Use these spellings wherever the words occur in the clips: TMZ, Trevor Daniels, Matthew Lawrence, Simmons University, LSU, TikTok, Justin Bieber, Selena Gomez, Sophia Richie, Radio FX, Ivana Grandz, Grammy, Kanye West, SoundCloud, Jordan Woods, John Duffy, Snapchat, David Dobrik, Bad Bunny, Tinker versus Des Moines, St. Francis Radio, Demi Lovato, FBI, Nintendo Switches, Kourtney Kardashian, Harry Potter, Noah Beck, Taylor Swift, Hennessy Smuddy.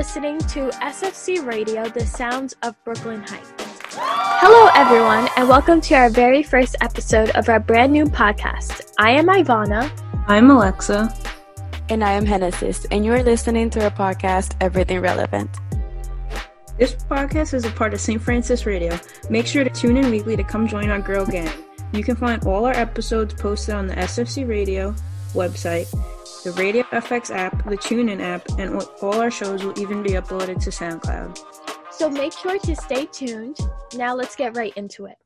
listening to SFC Radio, The Sounds of Brooklyn Heights. Hello, everyone, and welcome to our very first episode of our brand new podcast. I am Ivana. I'm Alexa. And I am Hennessy, and you are listening to our podcast, Everything Relevant. This podcast is a part of St. Francis Radio. Make sure to tune in weekly to come join our girl gang. You can find all our episodes posted on the SFC Radio website, the Radio FX app, the TuneIn app, and all our shows will even be uploaded to SoundCloud. So make sure to stay tuned. Now let's get right into it.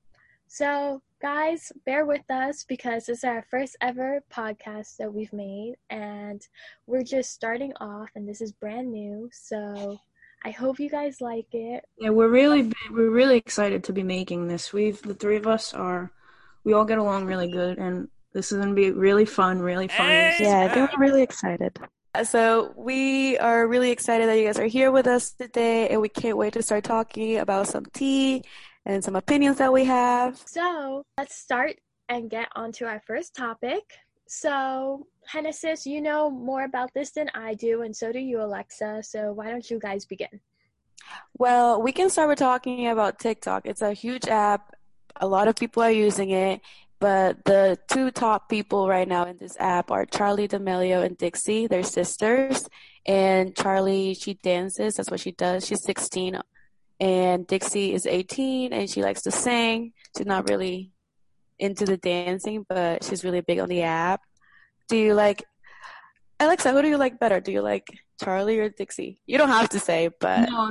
So guys, bear with us because this is our first ever podcast that we've made, and we're just starting off, and this is brand new. So I hope you guys like it. Yeah, we're really excited to be making this. We all get along really good, and this is going to be really fun, really funny. Yeah, I think we're really excited. So we are really excited that you guys are here with us today, and we can't wait to start talking about some tea and some opinions that we have. So let's start and get onto our first topic. So Hennessy, you know more about this than I do, and so do you, Alexa. So why don't you guys begin? Well, we can start with talking about TikTok. It's a huge app. A lot of people are using it. But the two top people right now in this app are Charli D'Amelio and Dixie. They're sisters. And Charli, she dances. That's what she does. She's 16. And Dixie is 18, and she likes to sing. She's not really into the dancing, but she's really big on the app. Do you like – Alexa, who do you like better? Do you like Charli or Dixie? You don't have to say, but – No,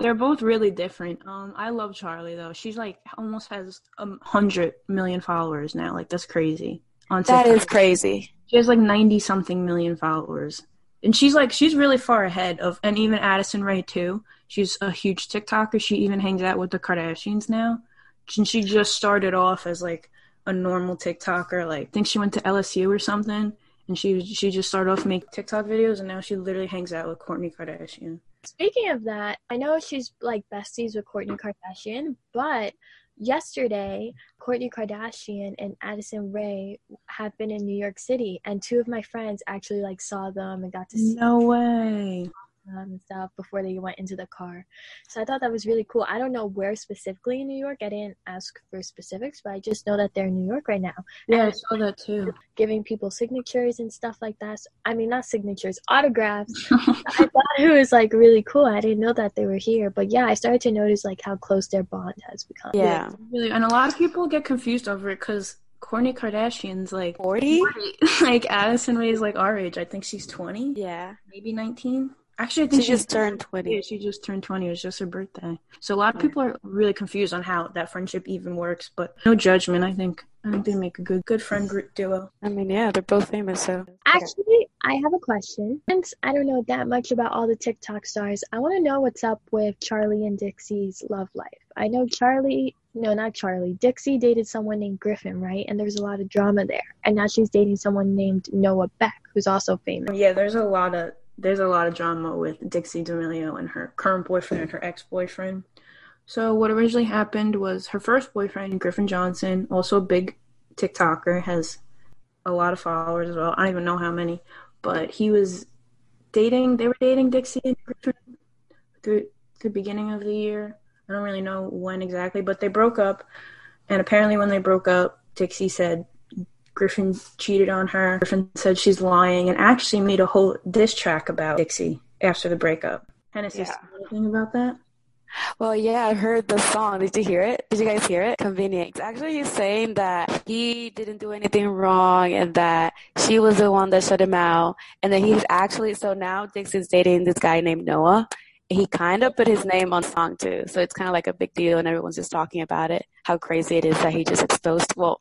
they're both really different. I love Charli, though. She's like almost has 100 million followers now. Like, that's crazy. On TikTok. That is crazy. She has like 90-something million followers. And she's really far ahead of – and even Addison Rae, too. She's a huge TikToker. She even hangs out with the Kardashians now. And she just started off as like a normal TikToker. Like, I think she went to LSU or something. And she just started off making TikTok videos, and now she literally hangs out with Kourtney Kardashian. Speaking of that, I know she's like besties with Kourtney Kardashian, but yesterday, Kourtney Kardashian and Addison Rae have been in New York City, and two of my friends actually like saw them and got to see them. No way. And stuff before they went into the car. So I thought that was really cool. I don't know where specifically in New York. I didn't ask for specifics, but I just know that they're in New York right now. Yeah, and I saw that too. Giving people signatures and stuff like that. So, I mean, not signatures, autographs. I thought it was like really cool. I didn't know that they were here. But yeah, I started to notice like how close their bond has become. Yeah. Really, and a lot of people get confused over it because Kourtney Kardashian's like 40. Like Addison Rae's like our age. I think she's 20. Yeah. Maybe 19. Actually, I think she just turned 20. Yeah, she just turned 20. It was just her birthday. So a lot of people are really confused on how that friendship even works, but no judgment. I think they make a good friend group duo. I mean, yeah, they're both famous, so. Actually, I have a question. Since I don't know that much about all the TikTok stars, I want to know what's up with Charli and Dixie's love life. I know Dixie dated someone named Griffin, right? And there's a lot of drama there. And now she's dating someone named Noah Beck, who's also famous. Yeah, there's a lot of drama with Dixie D'Amelio and her current boyfriend and her ex-boyfriend. So what originally happened was her first boyfriend, Griffin Johnson, also a big TikToker, has a lot of followers as well. I don't even know how many, but they were dating Dixie and Griffin through the beginning of the year. I don't really know when exactly, but they broke up. And apparently when they broke up, Dixie said Griffin cheated on her. Griffin said she's lying and actually made a whole diss track about Dixie after the breakup. Hennessy, yeah. Anything about that? Well, yeah, I heard the song. Did you hear it? Did you guys hear it? Convenient. It's actually saying that he didn't do anything wrong and that she was the one that shut him out. And then so now Dixie's dating this guy named Noah. He kind of put his name on song too. So it's kind of like a big deal and everyone's just talking about it, how crazy it is that he just exposed, well,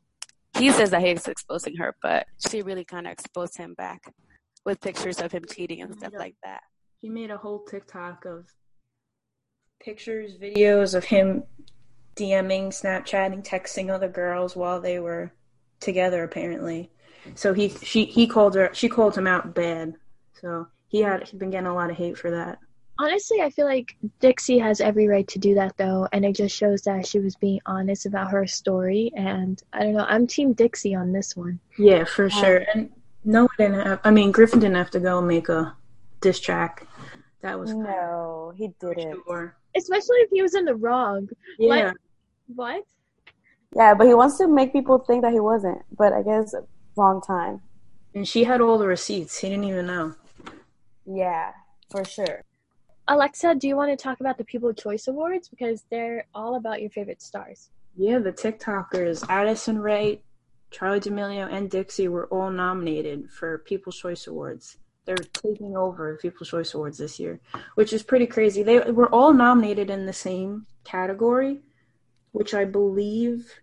he says that he's exposing her, but she really kind of exposed him back with pictures of him cheating and stuff like that. He made a whole TikTok of pictures, videos of him DMing, Snapchatting, texting other girls while they were together, apparently. So she called him out bad. So he'd been getting a lot of hate for that. Honestly, I feel like Dixie has every right to do that, though, and it just shows that she was being honest about her story, and I don't know, I'm Team Dixie on this one. Yeah, for sure, and Griffin didn't have to go make a diss track. That was kind no, of, he didn't. Sure. Especially if he was in the wrong. Yeah. Like, what? Yeah, but he wants to make people think that he wasn't. But I guess wrong time. And she had all the receipts. He didn't even know. Yeah, for sure. Alexa, do you want to talk about the People's Choice Awards? Because they're all about your favorite stars. Yeah, the TikTokers, Addison Rae, Charli D'Amelio, and Dixie were all nominated for People's Choice Awards. They're taking over People's Choice Awards this year, which is pretty crazy. They were all nominated in the same category, which I believe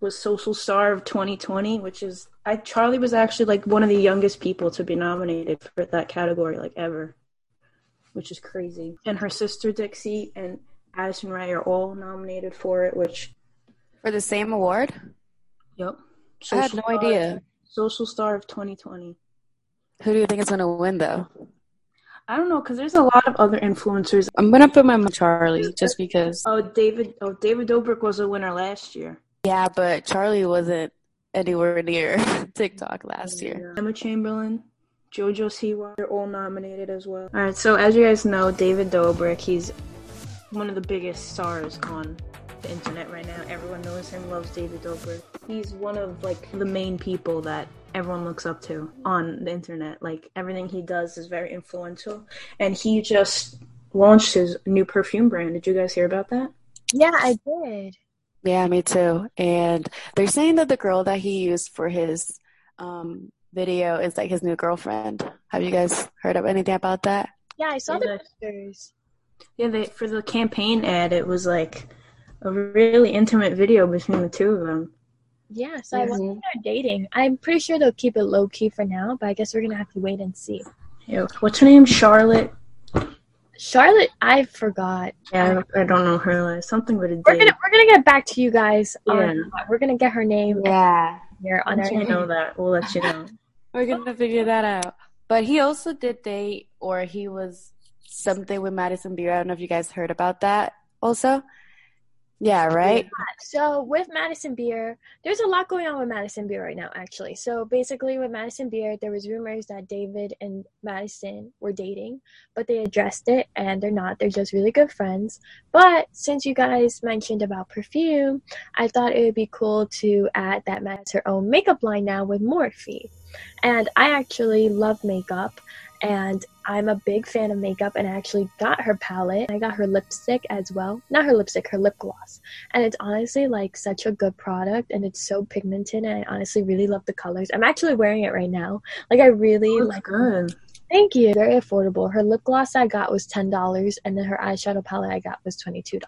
was Social Star of 2020, which is Charli was actually like one of the youngest people to be nominated for that category like ever, which is crazy. And her sister Dixie and Addison Rae are all nominated for it, which for the same award? Yep. Social I had no star, idea. Social Star of 2020. Who do you think is going to win, though? I don't know, because there's a lot of other influencers. I'm going to put my mom Charli, just because. David Dobrik was a winner last year. Yeah, but Charli wasn't anywhere near TikTok last year. Emma Chamberlain, JoJo Siwa, they're all nominated as well. All right, so as you guys know, David Dobrik, he's one of the biggest stars on the internet right now. Everyone knows him, loves David Dobrik. He's one of, like, the main people that everyone looks up to on the internet. Like, everything he does is very influential. And he just launched his new perfume brand. Did you guys hear about that? Yeah, I did. Yeah, me too. And they're saying that the girl that he used for his video is like his new girlfriend. Have you guys heard of anything about that? Yeah, I saw the pictures. Yeah, for the campaign ad, it was like a really intimate video between the two of them. Yeah, so I wonder if they're dating. I'm pretty sure they'll keep it low-key for now, but I guess we're going to have to wait and see. Yo, what's her name? Charlotte? I forgot. Yeah, I don't know her last. Something with a D. We're gonna get back to you guys. We're going to get her name. Yeah. We'll let you know. We're going to figure that out. But he also did date, or he was something with Madison Beer. I don't know if you guys heard about that also. Yeah, right? Yeah. So with Madison Beer, there's a lot going on with Madison Beer right now, actually. So basically with Madison Beer, there was rumors that David and Madison were dating, but they addressed it, and they're not. They're just really good friends. But since you guys mentioned about perfume, I thought it would be cool to add that Mad's her own makeup line now with Morphe. And I actually love makeup, and I'm a big fan of makeup, and I actually got her palette. I got her lipstick as well. Not her lipstick, her lip gloss. And it's honestly like such a good product, and it's so pigmented, and I honestly really love the colors. I'm actually wearing it right now. Like, I really like good. It. Thank you. Very affordable. Her lip gloss I got was $10, and then her eyeshadow palette I got was $22.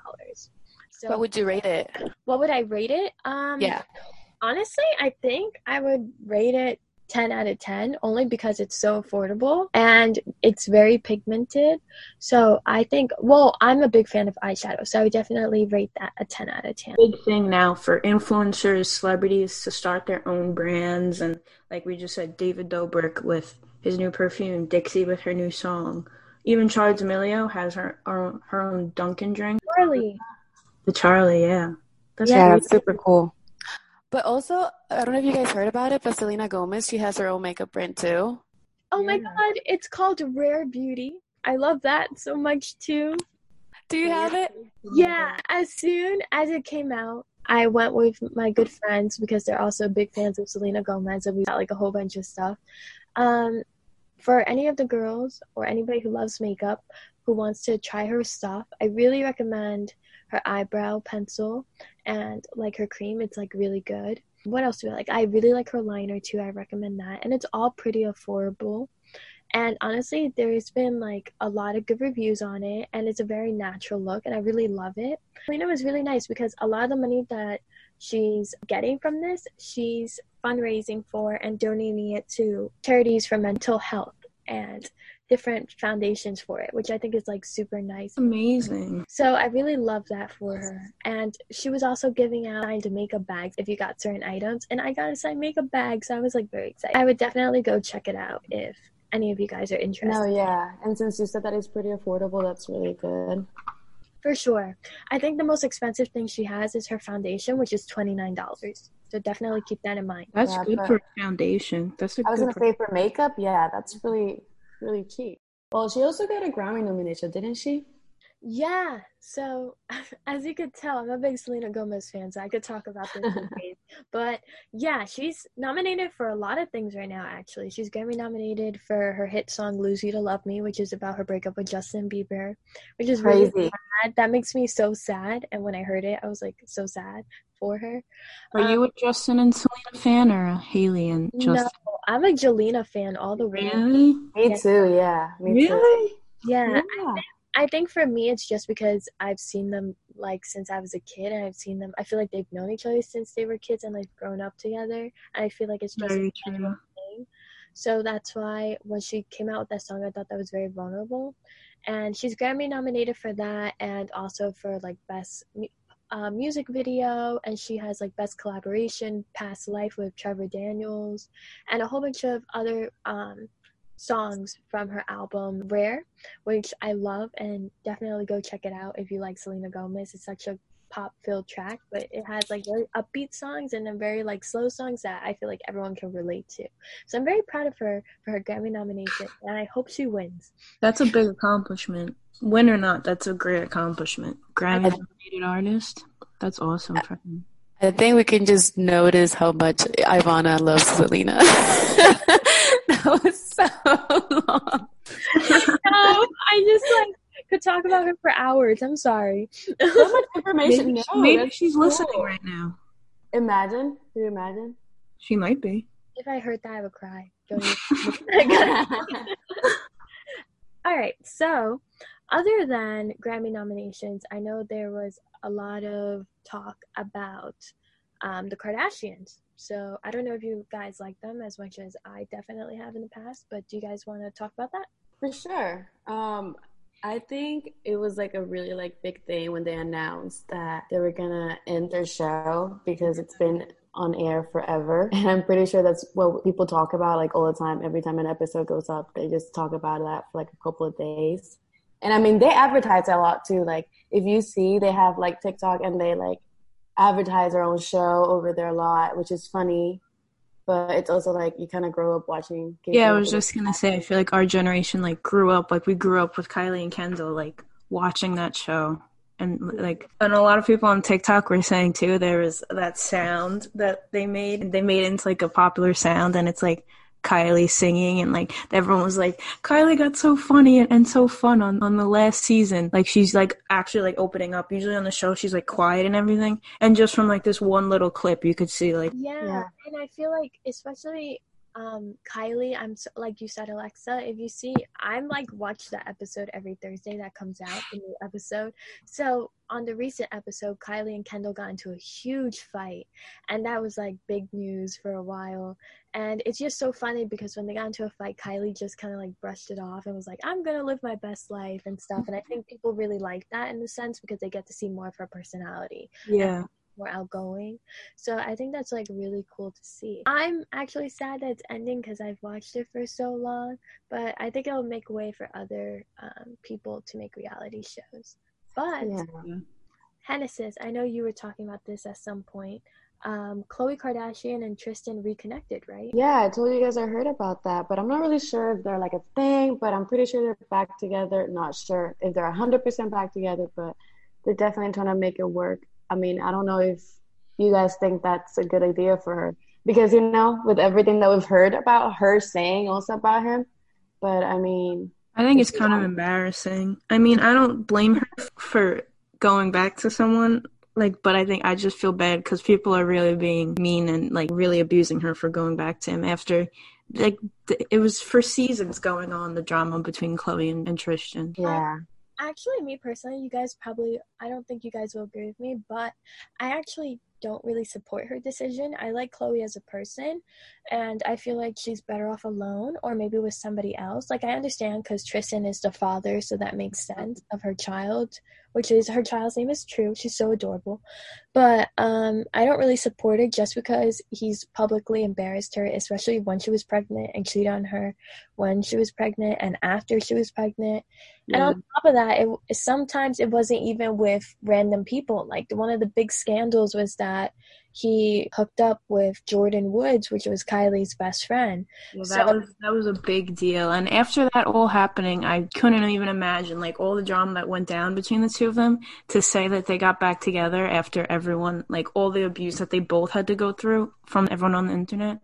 So what would you rate it? What would I rate it? Yeah. Honestly, I think I would rate it 10 out of 10, only because it's so affordable and it's very pigmented. So I think, well, I'm a big fan of eyeshadow, so I would definitely rate that a 10 out of 10. Big thing now for influencers, celebrities to start their own brands. And like we just said, David Dobrik with his new perfume, Dixie with her new song. Even Charli D'Amelio has her own Dunkin' drink. Charli. The Charli, yeah. That's super cool. But also, I don't know if you guys heard about it, but Selena Gomez, she has her own makeup brand too. Oh my God, it's called Rare Beauty. I love that so much too. Do you have it? Yeah, as soon as it came out, I went with my good friends because they're also big fans of Selena Gomez, and we got like a whole bunch of stuff. For any of the girls or anybody who loves makeup who wants to try her stuff, I really recommend her eyebrow pencil and like her cream. It's like really good. What else do I like? I really like her liner too. I recommend that, and it's all pretty affordable. And honestly, there's been like a lot of good reviews on it, and it's a very natural look, and I really love it. Selena was really nice because a lot of the money that she's getting from this, she's fundraising for and donating it to charities for mental health and different foundations for it, which I think is like super nice. Amazing. So I really love that for her. And she was also giving out signed makeup bags if you got certain items, and I got a signed makeup bag, so I was like very excited. I would definitely go check it out if any of you guys are interested. No, yeah, and since you said that it's pretty affordable, that's really good. For sure. I think the most expensive thing she has is her foundation, which is $29. So definitely keep that in mind. That's good for foundation. I was going to say for makeup, yeah, that's really cheap. Well, she also got a Grammy nomination, didn't she? Yeah, so as you could tell, I'm a big Selena Gomez fan, so I could talk about this for days. But yeah, she's nominated for a lot of things right now, actually. She's Grammy nominated for her hit song Lose You to Love Me, which is about her breakup with Justin Bieber, which is crazy. Really sad. That makes me so sad. And when I heard it, I was like so sad for her. Are you a Justin and Selena fan or a Haley and Justin? No, I'm a Jelena fan all the way. Really? Me too, yeah. Me too. Yeah. I think for me, it's just because I've seen them, like, since I was a kid, and I've seen them, I feel like they've known each other since they were kids and, like, grown up together. I feel like it's just a general thing. So that's why when she came out with that song, I thought that was very vulnerable. And she's Grammy nominated for that, and also for, like, Best Music Video, and she has, like, Best Collaboration, Past Life with Trevor Daniels, and a whole bunch of other songs from her album Rare, which I love, and definitely go check it out if you like Selena Gomez. It's such a pop-filled track, but it has like very upbeat songs and then very like slow songs that I feel like everyone can relate to. So I'm very proud of her for her Grammy nomination, and I hope she wins. That's a big accomplishment. Win or not, that's a great accomplishment. Grammy nominated artist, that's awesome for him. I think we can just notice how much Ivana loves Selena. That was so long. I just could talk about her for hours. I'm sorry. So much information. Maybe she's listening right now. Imagine. Can you imagine? She might be. If I heard that, I would cry. All right. So, other than Grammy nominations, I know there was a lot of talk about the Kardashians. So I don't know if you guys like them as much as I definitely have in the past, but do you guys want to talk about that? For sure. I think it was like a really like big thing when they announced that they were going to end their show, because it's been on air forever, and I'm pretty sure that's what people talk about like all the time. Every time an episode goes up, they just talk about that for like a couple of days. And I mean, they advertise a lot too. Like, if you see, they have like TikTok, and they like advertise their own show over there a lot, which is funny, but it's also like you kind of grow up watching. Yeah, I was just gonna say, I feel like our generation like grew up, like we grew up with Kylie and Kendall, like watching that show, and a lot of people on TikTok were saying too, there was that sound that they made into like a popular sound, and it's like Kylie singing, and like everyone was like, Kylie got so funny and so fun on the last season. Like, she's like actually like opening up. Usually on the show she's like quiet and everything, and just from like this one little clip you could see like yeah. And I feel like especially Kylie, I'm so, like you said, Alexa, if you see, I'm like watch that episode every Thursday that comes out, the new episode. So on the recent episode, Kylie and Kendall got into a huge fight, and that was like big news for a while. And it's just so funny because when they got into a fight, Kylie just kind of like brushed it off and was like, I'm gonna live my best life and stuff. And I think people really like that in a sense because they get to see more of her personality. Yeah. More outgoing. So I think that's like really cool to see. I'm actually sad that it's ending because I've watched it for so long, but I think it'll make way for other people to make reality shows. But yeah. Hennessy, I know you were talking about this at some point. Khloé Kardashian and Tristan reconnected, right? Yeah, I told you guys I heard about that, but I'm not really sure if they're like a thing, but I'm pretty sure they're back together. Not sure if they're 100% back together, but they're definitely trying to make it work. I mean, I don't know if you guys think that's a good idea for her, because, you know, with everything that we've heard about her saying also about him, but I mean, I think it's kind of embarrassing. I mean, I don't blame her for going back to someone, like, but I think I just feel bad because people are really being mean and like really abusing her for going back to him after like it was for seasons going on, the drama between Khloé and Tristan. Yeah. Actually, me personally, you guys probably, I don't think you guys will agree with me, but I actually don't really support her decision. I like Khloé as a person, and I feel like she's better off alone or maybe with somebody else. Like, I understand because Tristan is the father, so that makes sense of her child, which is, her child's name is True. She's so adorable. But I don't really support it just because he's publicly embarrassed her, especially when she was pregnant, and cheated on her when she was pregnant and after she was pregnant. And on top of that, sometimes it wasn't even with random people. Like, one of the big scandals was that he hooked up with Jordan Woods, which was Kylie's best friend. Well, that was a big deal. And after that all happening, I couldn't even imagine, like, all the drama that went down between the two of them, to say that they got back together after everyone, like, all the abuse that they both had to go through from everyone on the internet.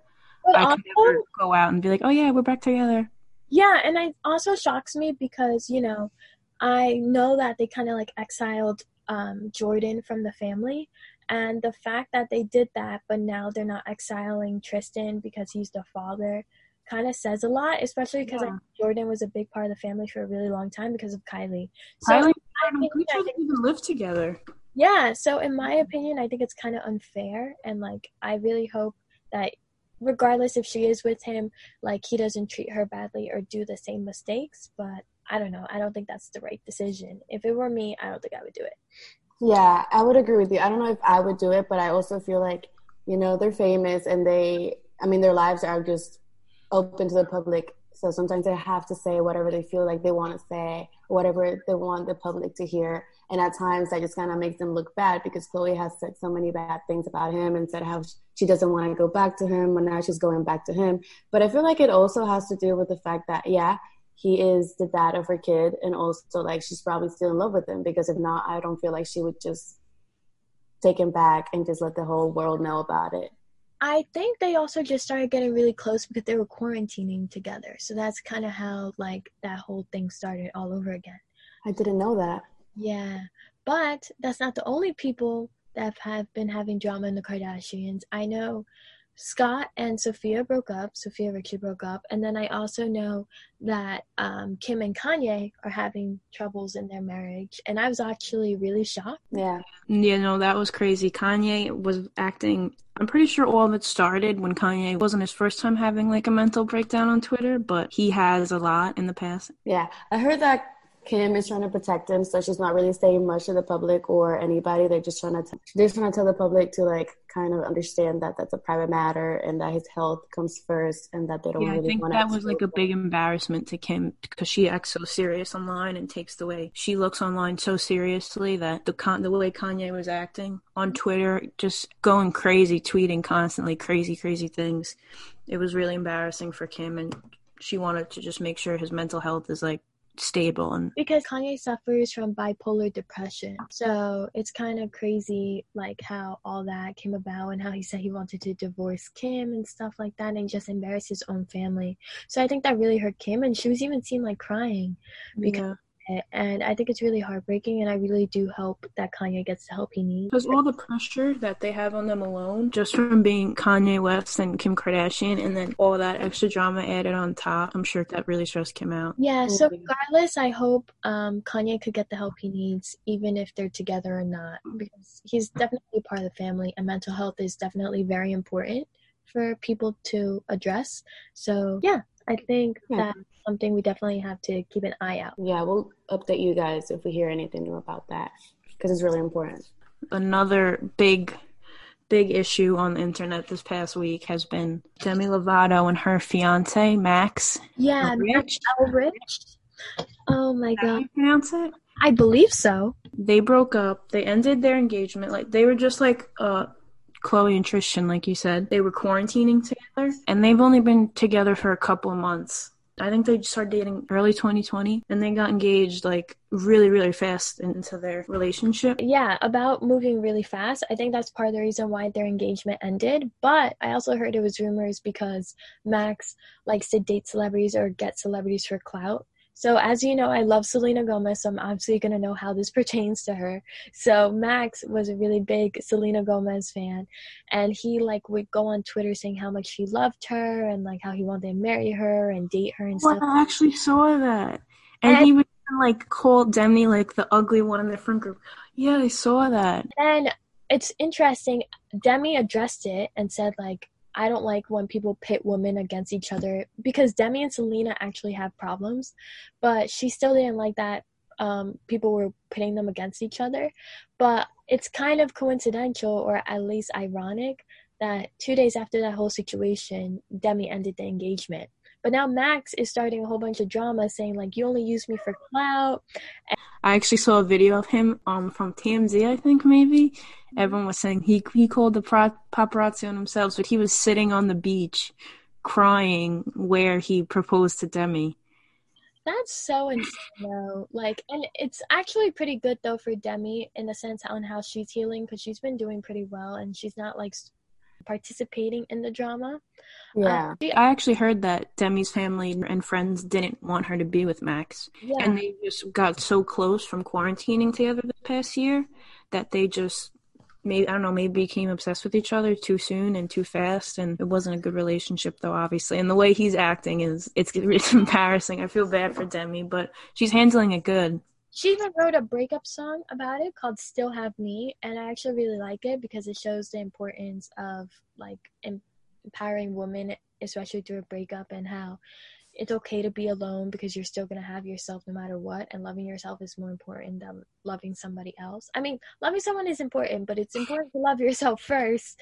But I could never go out and be like, oh, yeah, we're back together. Yeah, and it also shocks me because, you know, I know that they kind of, like, exiled Jordan from the family. And the fact that they did that, but now they're not exiling Tristan because he's the father, kind of says a lot, especially because like, Jordan was a big part of the family for a really long time because of Kylie. So Kylie, we live together. Yeah, so in my opinion, I think it's kind of unfair. And, like, I really hope that regardless if she is with him, like, he doesn't treat her badly or do the same mistakes. But I don't know. I don't think that's the right decision. If it were me, I don't think I would do it. Yeah, I would agree with you. I don't know if I would do it, but I also feel like, you know, they're famous and their lives are just open to the public. So sometimes they have to say whatever they feel like they want to say, whatever they want the public to hear. And at times that just kind of makes them look bad because Khloé has said so many bad things about him and said how she doesn't want to go back to him, and now she's going back to him. But I feel like it also has to do with the fact that, yeah, he is the dad of her kid, and also, like, she's probably still in love with him, because if not, I don't feel like she would just take him back and just let the whole world know about it. I think they also just started getting really close because they were quarantining together. So that's kind of how, like, that whole thing started all over again. I didn't know that. Yeah. But that's not the only people that have been having drama in the Kardashians. I know Scott and Sophia broke up. Sophia Richie broke up. And then I also know that Kim and Kanye are having troubles in their marriage. And I was actually really shocked. Yeah. Yeah, no, that was crazy. Kanye was acting, I'm pretty sure all of it started when Kanye wasn't his first time having, like, a mental breakdown on Twitter, but he has a lot in the past. Yeah. I heard that Kim is trying to protect him, so she's not really saying much to the public or anybody. They're just trying to tell the public to, like, kind of understand that that's a private matter and that his health comes first and that they don't really want to. Yeah, I think that was, like, a big embarrassment to Kim because she acts so serious online and takes the way she looks online so seriously that the way Kanye was acting on Twitter, just going crazy, tweeting constantly crazy things. It was really embarrassing for Kim, and she wanted to just make sure his mental health is, like, stable. And because Kanye suffers from bipolar depression, so it's kind of crazy, like, how all that came about and how he said he wanted to divorce Kim and stuff like that and just embarrass his own family. So I think that really hurt Kim, and she was even seen, like, crying because of it. And I think it's really heartbreaking, and I really do hope that Kanye gets the help he needs, because all the pressure that they have on them alone, just from being Kanye West and Kim Kardashian, and then all that extra drama added on top, I'm sure that really stressed Kim out. Yeah, so regardless, I hope Kanye could get the help he needs, even if they're together or not, because he's definitely part of the family, and mental health is definitely very important for people to address. So yeah, I think that's something we definitely have to keep an eye out. Yeah, we'll update you guys if we hear anything new about that, because it's really important. Another big issue on the internet this past week has been Demi Lovato and her fiance, Max. Yeah, Max Ehrich. Oh my God. How do you pronounce it? I believe so. They broke up. They ended their engagement. Like, they were just like Khloé and Tristan, like you said, they were quarantining together, and they've only been together for a couple of months. I think they started dating early 2020, and they got engaged, like, really fast into their relationship. Yeah, about moving really fast. I think that's part of the reason why their engagement ended. But I also heard it was rumors because Max likes to date celebrities or get celebrities for clout. So as you know, I love Selena Gomez, so I'm obviously going to know how this pertains to her. So Max was a really big Selena Gomez fan, and he, like, would go on Twitter saying how much he loved her and, like, how he wanted to marry her and date her and stuff. Well, I actually saw that. And he would, like, call Demi, like, the ugly one in the friend group. Yeah, I saw that. And it's interesting. Demi addressed it and said, like, I don't like when people pit women against each other, because Demi and Selena actually have problems, but she still didn't like that people were pitting them against each other. But it's kind of coincidental, or at least ironic, that 2 days after that whole situation, Demi ended the engagement. But now Max is starting a whole bunch of drama saying, like, you only use me for clout. I actually saw a video of him from TMZ, I think, maybe. Everyone was saying he called the paparazzi on himself, but he was sitting on the beach crying where he proposed to Demi. That's so insane, though. Like, and it's actually pretty good, though, for Demi in the sense on how she's healing, because she's been doing pretty well, and she's not, like, participating in the drama. Yeah. I actually heard that Demi's family and friends didn't want her to be with Max. Yeah. And they just got so close from quarantining together this past year that they just, maybe became obsessed with each other too soon and too fast. And it wasn't a good relationship, though, obviously. And the way he's acting is, it's embarrassing. I feel bad for Demi, but she's handling it good. She even wrote a breakup song about it called Still Have Me, and I actually really like it because it shows the importance of, like, empowering women, especially through a breakup, and how it's okay to be alone because you're still going to have yourself no matter what, and loving yourself is more important than loving somebody else. I mean, loving someone is important, but it's important to love yourself first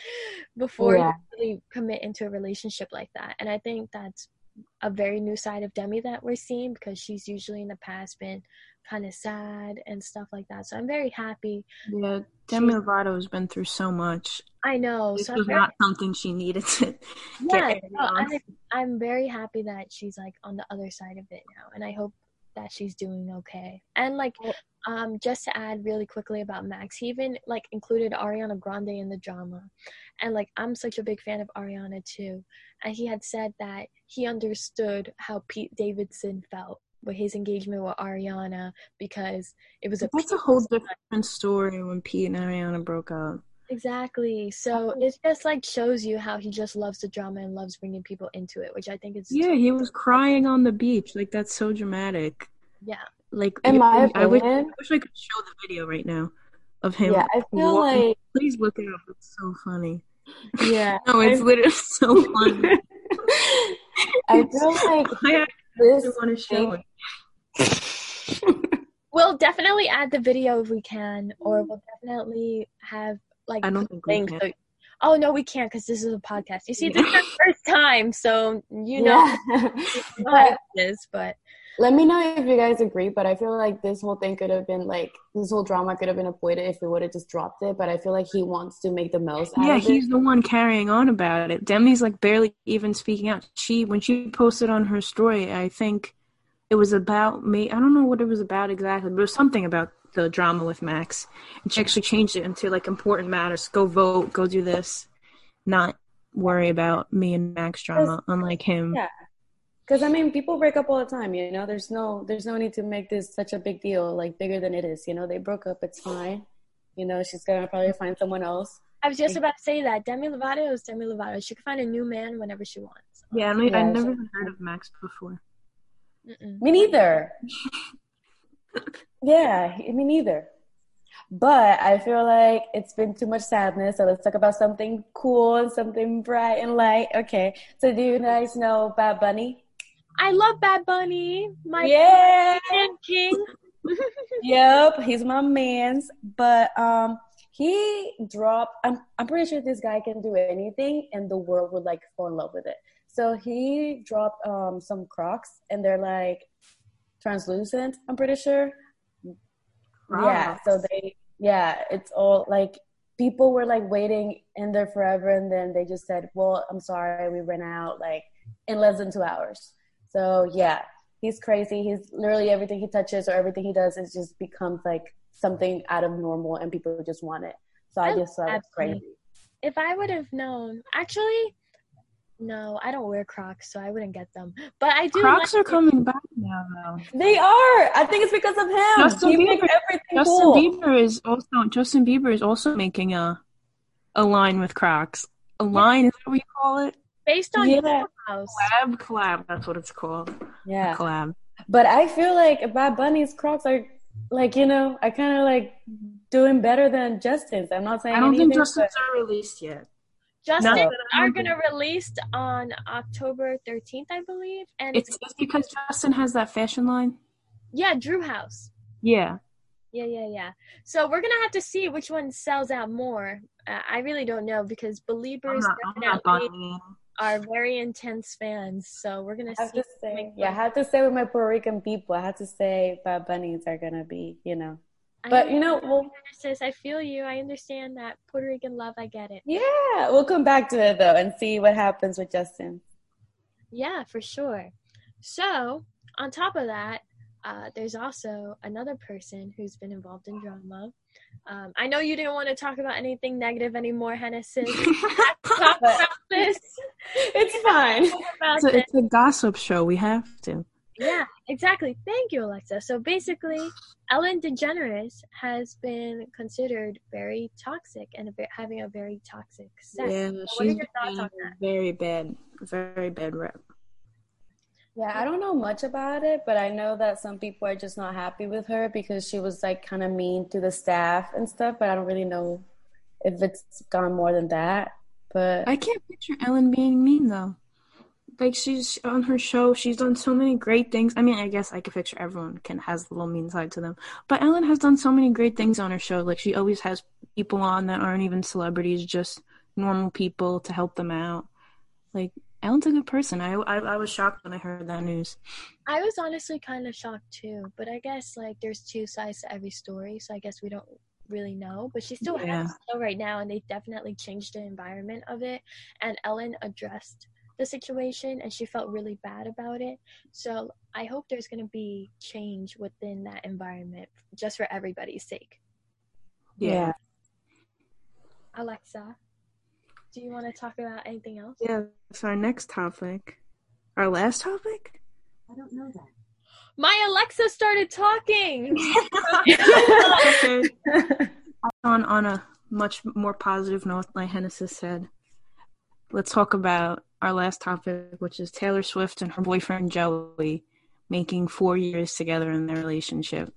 before you really commit into a relationship like that. And I think that's a very new side of Demi that we're seeing, because she's usually in the past been kind of sad and stuff like that. So I'm very happy. Yeah, Demi Lovato has been through so much. I know. This was not something she needed to get. No, I'm very happy that she's, like, on the other side of it now, and I hope that she's doing okay. And, like, just to add really quickly about Max, he even, like, included Ariana Grande in the drama, and, like, I'm such a big fan of Ariana too, and he had said that he understood how Pete Davidson felt with his engagement with Ariana, because it was that's a whole different story when Pete and Ariana broke up. Exactly. So it just, like, shows you how he just loves the drama and loves bringing people into it, which I think is... Yeah, he was crying on the beach. Like, that's so dramatic. Yeah. Like, in my opinion, I wish I could show the video right now of him. Yeah, I feel like... Please look it up. It's so funny. Yeah. No, it's literally so funny. I feel like... I want to show it. We'll definitely add the video if we can, or we'll definitely have... Like, I don't think we can. So, oh no, we can't, because this is a podcast. You see, this is the first time, so you know. Yeah. But let me know if you guys agree. But I feel like this whole thing could have been this whole drama could have been avoided if we would have just dropped it. But I feel like he wants to make the most out of it. Yeah, he's the one carrying on about it. Demi's, like, barely even speaking out. When she posted on her story, I think it was about me. I don't know what it was about exactly, but it was something about the drama with Max, and she actually changed it into, like, important matters. Go vote, go do this, not worry about me and Max drama, unlike him. Yeah, because I mean, people break up all the time, you know. There's no need to make this such a big deal, like, bigger than it is, you know. They broke up, it's fine, you know. She's gonna probably find someone else. I was just about to say that Demi Lovato is Demi Lovato. She can find a new man whenever she wants. Yeah, I've never heard of Max before. Mm-mm. Me neither. Yeah, me neither. But I feel like it's been too much sadness, so let's talk about something cool and something bright and light. Okay, so do you guys know Bad Bunny? I love Bad Bunny. King. Yep, he's my man's. But he dropped... I'm pretty sure this guy can do anything, and the world would, like, fall in love with it. So he dropped some Crocs, and they're, like, translucent, I'm pretty sure. Wow. Yeah, so it's all, like, people were, like, waiting in there forever, and then they just said, well, I'm sorry, we ran out, like, in less than 2 hours. So yeah, he's crazy. He's literally, everything he touches or everything he does, it just becomes, like, something out of normal, and people just want it. So I just thought it's crazy. If I would have known, actually, no, I don't wear Crocs, so I wouldn't get them. But I do. Crocs are coming back now, though. They are. I think it's because of him. Justin Bieber is also making a line with Crocs. A line is what we call it. Based on your house. Collab. That's what it's called. Yeah, a collab. But I feel like Bad Bunny's Crocs are, like, you know, I kind of, like, doing better than Justin's. I'm not saying. I don't think Justin's are released yet. Justin are going to release on October 13th, I believe. And it's just because Justin has that fashion line? Yeah, Drew House. Yeah. Yeah. So we're going to have to see which one sells out more. I really don't know, because Beliebers... I'm not buying it. are very intense fans, so we're gonna I have to say with my Puerto Rican people, I have to say Bad Bunnies are gonna be, you know. But, you know, well, I feel you. I understand that Puerto Rican love. I get it. Yeah. We'll come back to it, though, and see what happens with Justin. Yeah, for sure. So, on top of that, there's also another person who's been involved in drama. I know you didn't want to talk about anything negative anymore, Hennessy. Talk about this. It's fine. It's a gossip show. We have to. Yeah, exactly. Thank you, Alexa. So basically, Ellen DeGeneres has been considered very toxic and having a very toxic sex. Yeah, so what are your thoughts on that? Very bad rep. Yeah, I don't know much about it, but I know that some people are just not happy with her because she was like kind of mean to the staff and stuff, but I don't really know if it's gone more than that. But I can't picture Ellen being mean, though. Like, she's on her show, she's done so many great things. I mean, I guess I could picture everyone has a little mean side to them. But Ellen has done so many great things on her show. Like, she always has people on that aren't even celebrities, just normal people to help them out. Like, Ellen's a good person. I was shocked when I heard that news. I was honestly kind of shocked, too. But I guess, like, there's two sides to every story, so I guess we don't really know, but she still has a show right now, and they definitely changed the environment of it. And Ellen addressed the situation, and she felt really bad about it. So I hope there's going to be change within that environment, just for everybody's sake. Yeah. Alexa, do you want to talk about anything else? Yeah, so our next topic. Our last topic? I don't know that. My Alexa started talking! On a much more positive note, like Hennessy said, let's talk about our last topic, which is Taylor Swift and her boyfriend Joey making 4 years together in their relationship.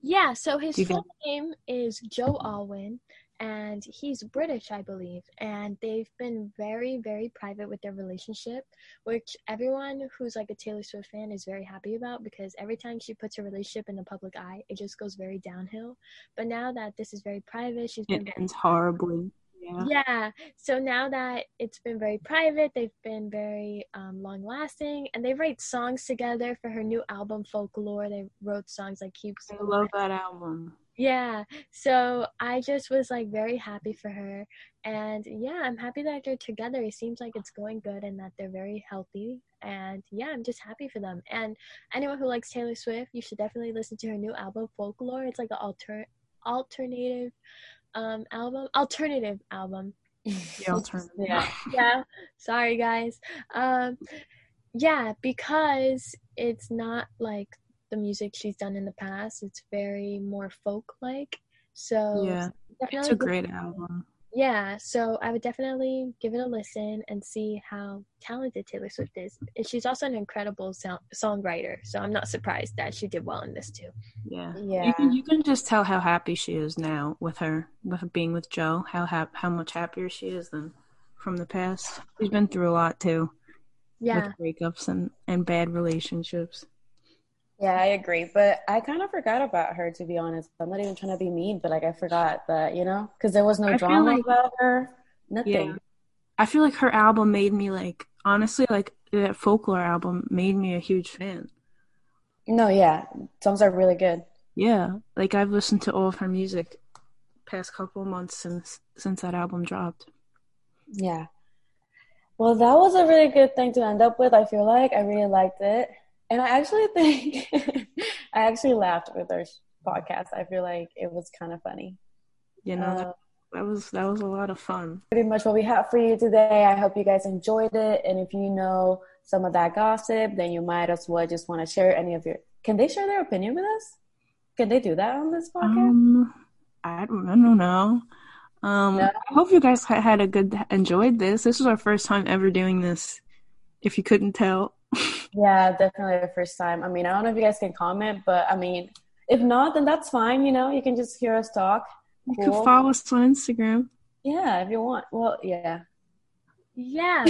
Yeah, so his full name is Joe Alwyn, and he's British, I believe. And they've been very, very private with their relationship, which everyone who's like a Taylor Swift fan is very happy about, because every time she puts her relationship in the public eye, it just goes very downhill. But now that this is very private, it ends horribly. Yeah, so now that it's been very private, they've been very long-lasting, and they write songs together for her new album, Folklore. They wrote songs like Keeps. I love that album. Yeah, so I just was, like, very happy for her, and, yeah, I'm happy that they're together. It seems like it's going good and that they're very healthy, and, yeah, I'm just happy for them. And anyone who likes Taylor Swift, you should definitely listen to her new album, Folklore. It's, like, an alternative album. Yeah, sorry guys. Yeah, because it's not like the music she's done in the past. It's very more folk-like. So yeah, it's a great album. Yeah, so I would definitely give it a listen and see how talented Taylor Swift is. And she's also an incredible songwriter, so I'm not surprised that she did well in this too. Yeah. You can just tell how happy she is now with her being with Joe, how much happier she is than from the past. She's been through a lot too. Yeah. With breakups and bad relationships. Yeah, I agree. But I kind of forgot about her, to be honest. I'm not even trying to be mean, but, like, I forgot that, you know? Because there was no drama about her. Nothing. Yeah. I feel like her album made me, like, honestly, like, that Folklore album made me a huge fan. No, yeah. Songs are really good. Yeah. Like, I've listened to all of her music past couple months since that album dropped. Yeah. Well, that was a really good thing to end up with, I feel like. I really liked it. And I actually think I actually laughed with our podcast. I feel like it was kind of funny. You know, that was a lot of fun. Pretty much what we have for you today. I hope you guys enjoyed it. And if you know some of that gossip, then you might as well just want to share any of your. Can they share their opinion with us? Can they do that on this podcast? I don't know. No? I hope you guys had enjoyed this. This was our first time ever doing this. If you couldn't tell. Yeah, definitely the first time. I mean, I don't know if you guys can comment, but I mean, if not, then that's fine. You know, you can just hear us talk. Cool. You can follow us on Instagram. Yeah, if you want. Well, yeah. Yeah,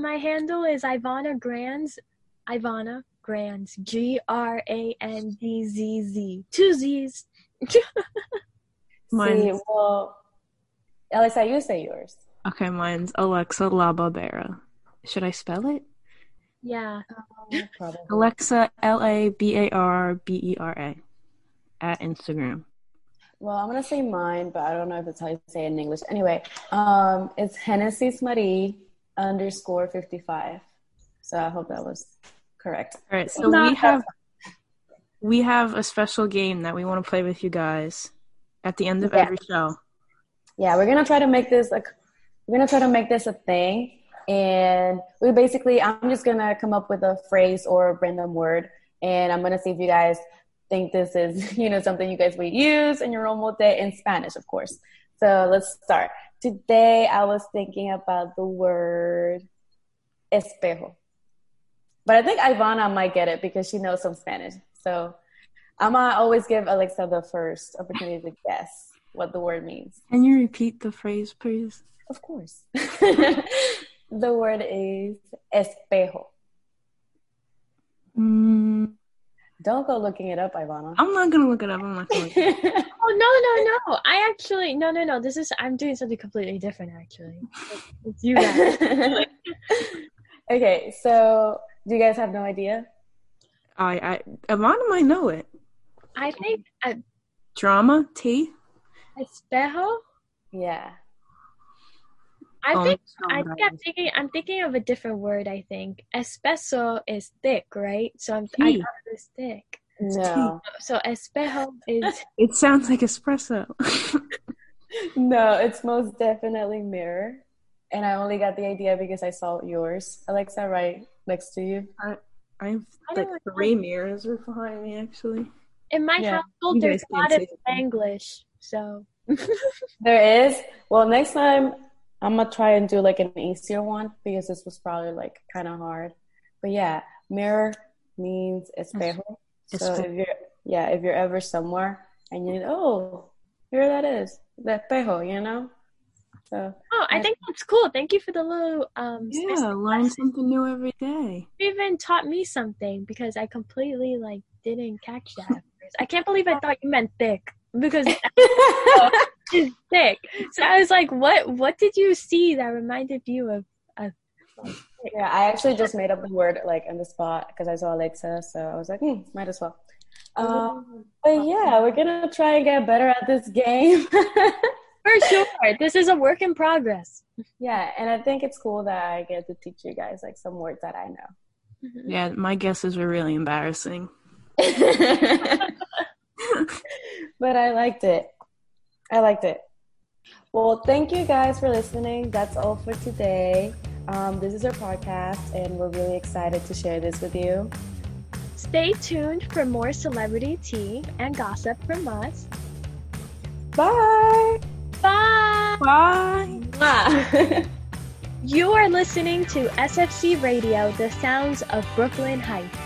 my handle is Ivana Grandz. Ivana Grandz. Granddzz. 2 Z's. See, well, Alexa, you say yours. Okay, mine's Alexa La Barbera. Should I spell it? Yeah. Probably. Alexa, LABARBERA, at Instagram. Well, I'm going to say mine, but I don't know if it's how you say it in English. Anyway, it's Hennessy Smuddy _55. So I hope that was correct. All right, so we have a special game that we want to play with you guys at the end of every show. Yeah, we're going to try to make this a thing. And we basically, I'm just going to come up with a phrase or a random word, and I'm going to see if you guys think this is, you know, something you guys would use in your normal day, in Spanish, of course. So let's start. Today I was thinking about the word espejo. But I think Ivana might get it because she knows some Spanish. So I'm going to always give Alexa the first opportunity to guess what the word means. Can you repeat the phrase, please? Of course. The word is espejo. Don't go looking it up, Ivana. I'm not going to look it up. Oh, no. I actually, no. I'm doing something completely different, actually. It's you guys. Okay, so do you guys have no idea? Ivana might know it. I think. Drama, tea. Espejo? Yeah. I'm thinking of a different word, I think. Espejo is thick, right? So I thought it was thick. No. So espejo is... It sounds like espresso. No, it's most definitely mirror. And I only got the idea because I saw yours, Alexa, right next to you. I have like three mirrors behind me, actually. In my household, there's a lot of Spanglish, so... There is? Well, next time... I'm going to try and do, like, an easier one because this was probably, like, kind of hard. But, yeah, mirror means espejo. So, if you're ever somewhere and you here that is, the espejo, you know? So. Oh, I think that's cool. Thank you for the little learn something new every day. You even taught me something because I completely, like, didn't catch that at first. I can't believe I thought you meant thick because... is thick. So I was like, what did you see that reminded you of thick? Yeah, I actually just made up the word like on the spot because I saw Alexa, so I was like, might as well. But yeah, we're gonna try and get better at this game. For sure. This is a work in progress. Yeah, and I think it's cool that I get to teach you guys like some words that I know. Yeah, my guesses were really embarrassing. But I liked it. Well, thank you guys for listening. That's all for today. This is our podcast, and we're really excited to share this with you. Stay tuned for more celebrity tea and gossip from us. Bye! Bye! Bye! Bye. You are listening to SFC Radio, the sounds of Brooklyn Heights.